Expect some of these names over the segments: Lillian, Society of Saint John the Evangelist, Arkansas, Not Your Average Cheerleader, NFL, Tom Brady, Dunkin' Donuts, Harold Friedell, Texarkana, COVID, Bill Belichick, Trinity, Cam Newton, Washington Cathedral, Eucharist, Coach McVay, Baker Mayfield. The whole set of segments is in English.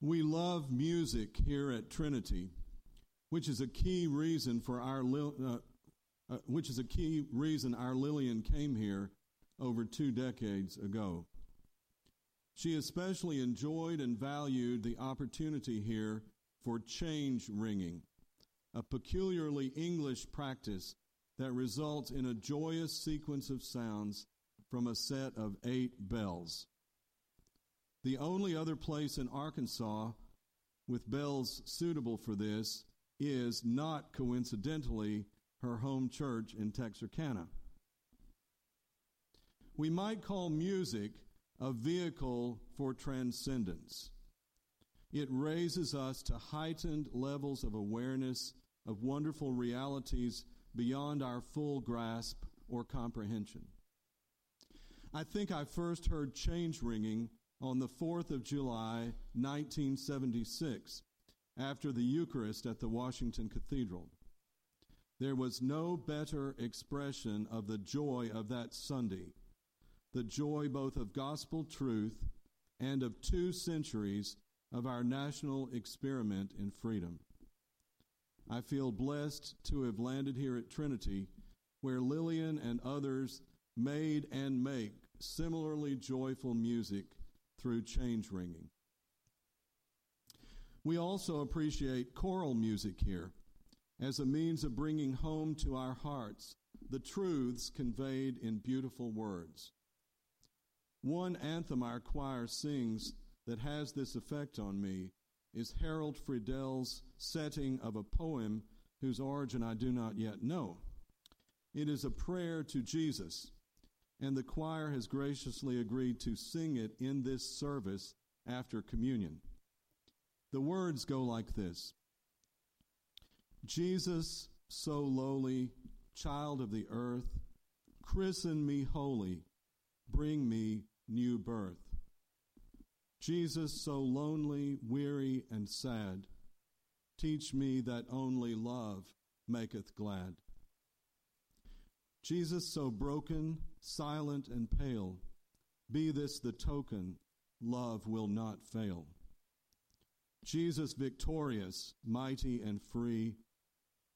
We love music here at Trinity, which is a key reason for our Lillian came here over 2 decades ago. She especially enjoyed and valued the opportunity here for change ringing, a peculiarly English practice that results in a joyous sequence of sounds from a set of 8 bells. The only other place in Arkansas with bells suitable for this is, not coincidentally, her home church in Texarkana. We might call music a vehicle for transcendence. It raises us to heightened levels of awareness of wonderful realities beyond our full grasp or comprehension. I think I first heard change ringing on the 4th of July, 1976, after the Eucharist at the Washington Cathedral. There was no better expression of the joy of that Sunday, the joy both of gospel truth and of 2 centuries of our national experiment in freedom. I feel blessed to have landed here at Trinity, where Lillian and others made and make similarly joyful music through change ringing. We also appreciate choral music here as a means of bringing home to our hearts the truths conveyed in beautiful words. One anthem our choir sings that has this effect on me is Harold Friedell's setting of a poem whose origin I do not yet know. It is a prayer to Jesus, and the choir has graciously agreed to sing it in this service after communion. The words go like this: Jesus, so lowly, child of the earth, christen me holy, bring me new birth. Jesus, so lonely, weary, and sad, teach me that only love maketh glad. Jesus, so broken, silent, and pale, be this the token, love will not fail. Jesus, victorious, mighty, and free,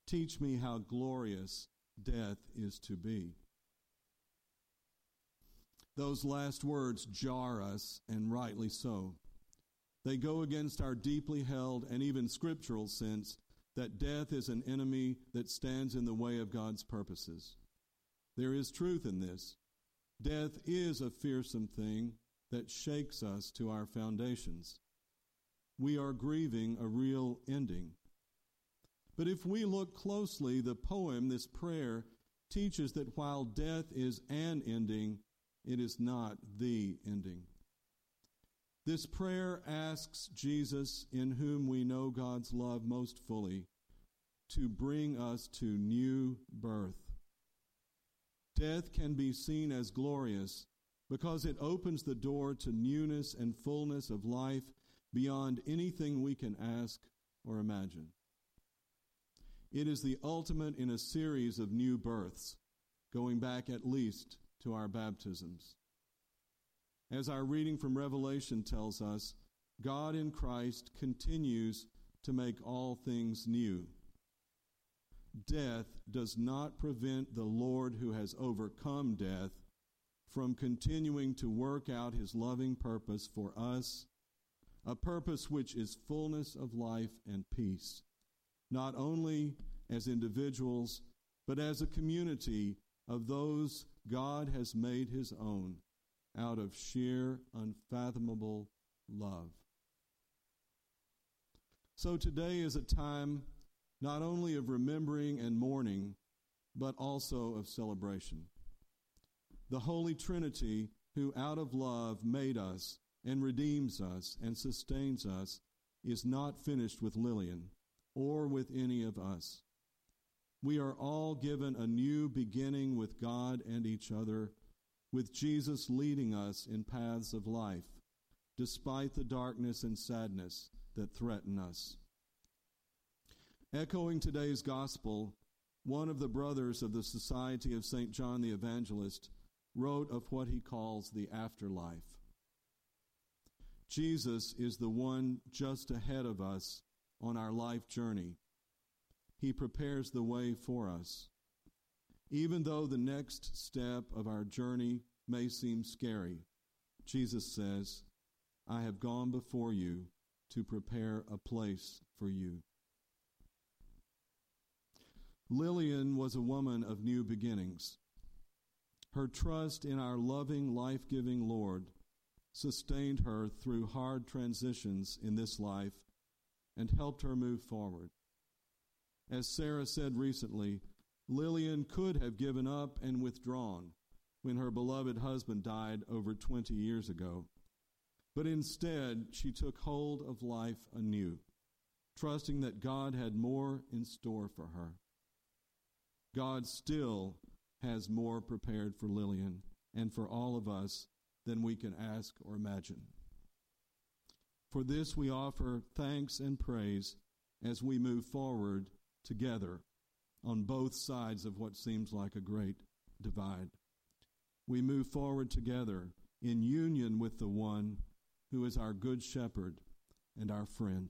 teach me how glorious death is to be. Those last words jar us, and rightly so. They go against our deeply held and even scriptural sense that death is an enemy that stands in the way of God's purposes. There is truth in this. Death is a fearsome thing that shakes us to our foundations. We are grieving a real ending. But if we look closely, the poem, this prayer, teaches that while death is an ending, it is not the ending. This prayer asks Jesus, in whom we know God's love most fully, to bring us to new birth. Death can be seen as glorious because it opens the door to newness and fullness of life beyond anything we can ask or imagine. It is the ultimate in a series of new births, going back at least to our baptisms. As our reading from Revelation tells us, God in Christ continues to make all things new. Death does not prevent the Lord who has overcome death from continuing to work out his loving purpose for us, a purpose which is fullness of life and peace, not only as individuals, but as a community of those God has made his own out of sheer, unfathomable love. So today is a time not only of remembering and mourning, but also of celebration. The Holy Trinity, who out of love made us and redeems us and sustains us, is not finished with Lillian or with any of us. We are all given a new beginning with God and each other, with Jesus leading us in paths of life, despite the darkness and sadness that threaten us. Echoing today's gospel, one of the brothers of the Society of Saint John the Evangelist wrote of what he calls the afterlife. Jesus is the one just ahead of us on our life journey. He prepares the way for us. Even though the next step of our journey may seem scary, Jesus says, I have gone before you to prepare a place for you. Lillian was a woman of new beginnings. Her trust in our loving, life-giving Lord sustained her through hard transitions in this life and helped her move forward. As Sarah said recently, Lillian could have given up and withdrawn when her beloved husband died over 20 years ago. But instead, she took hold of life anew, trusting that God had more in store for her. God still has more prepared for Lillian and for all of us than we can ask or imagine. For this we offer thanks and praise as we move forward together on both sides of what seems like a great divide. We move forward together in union with the one who is our good shepherd and our friend.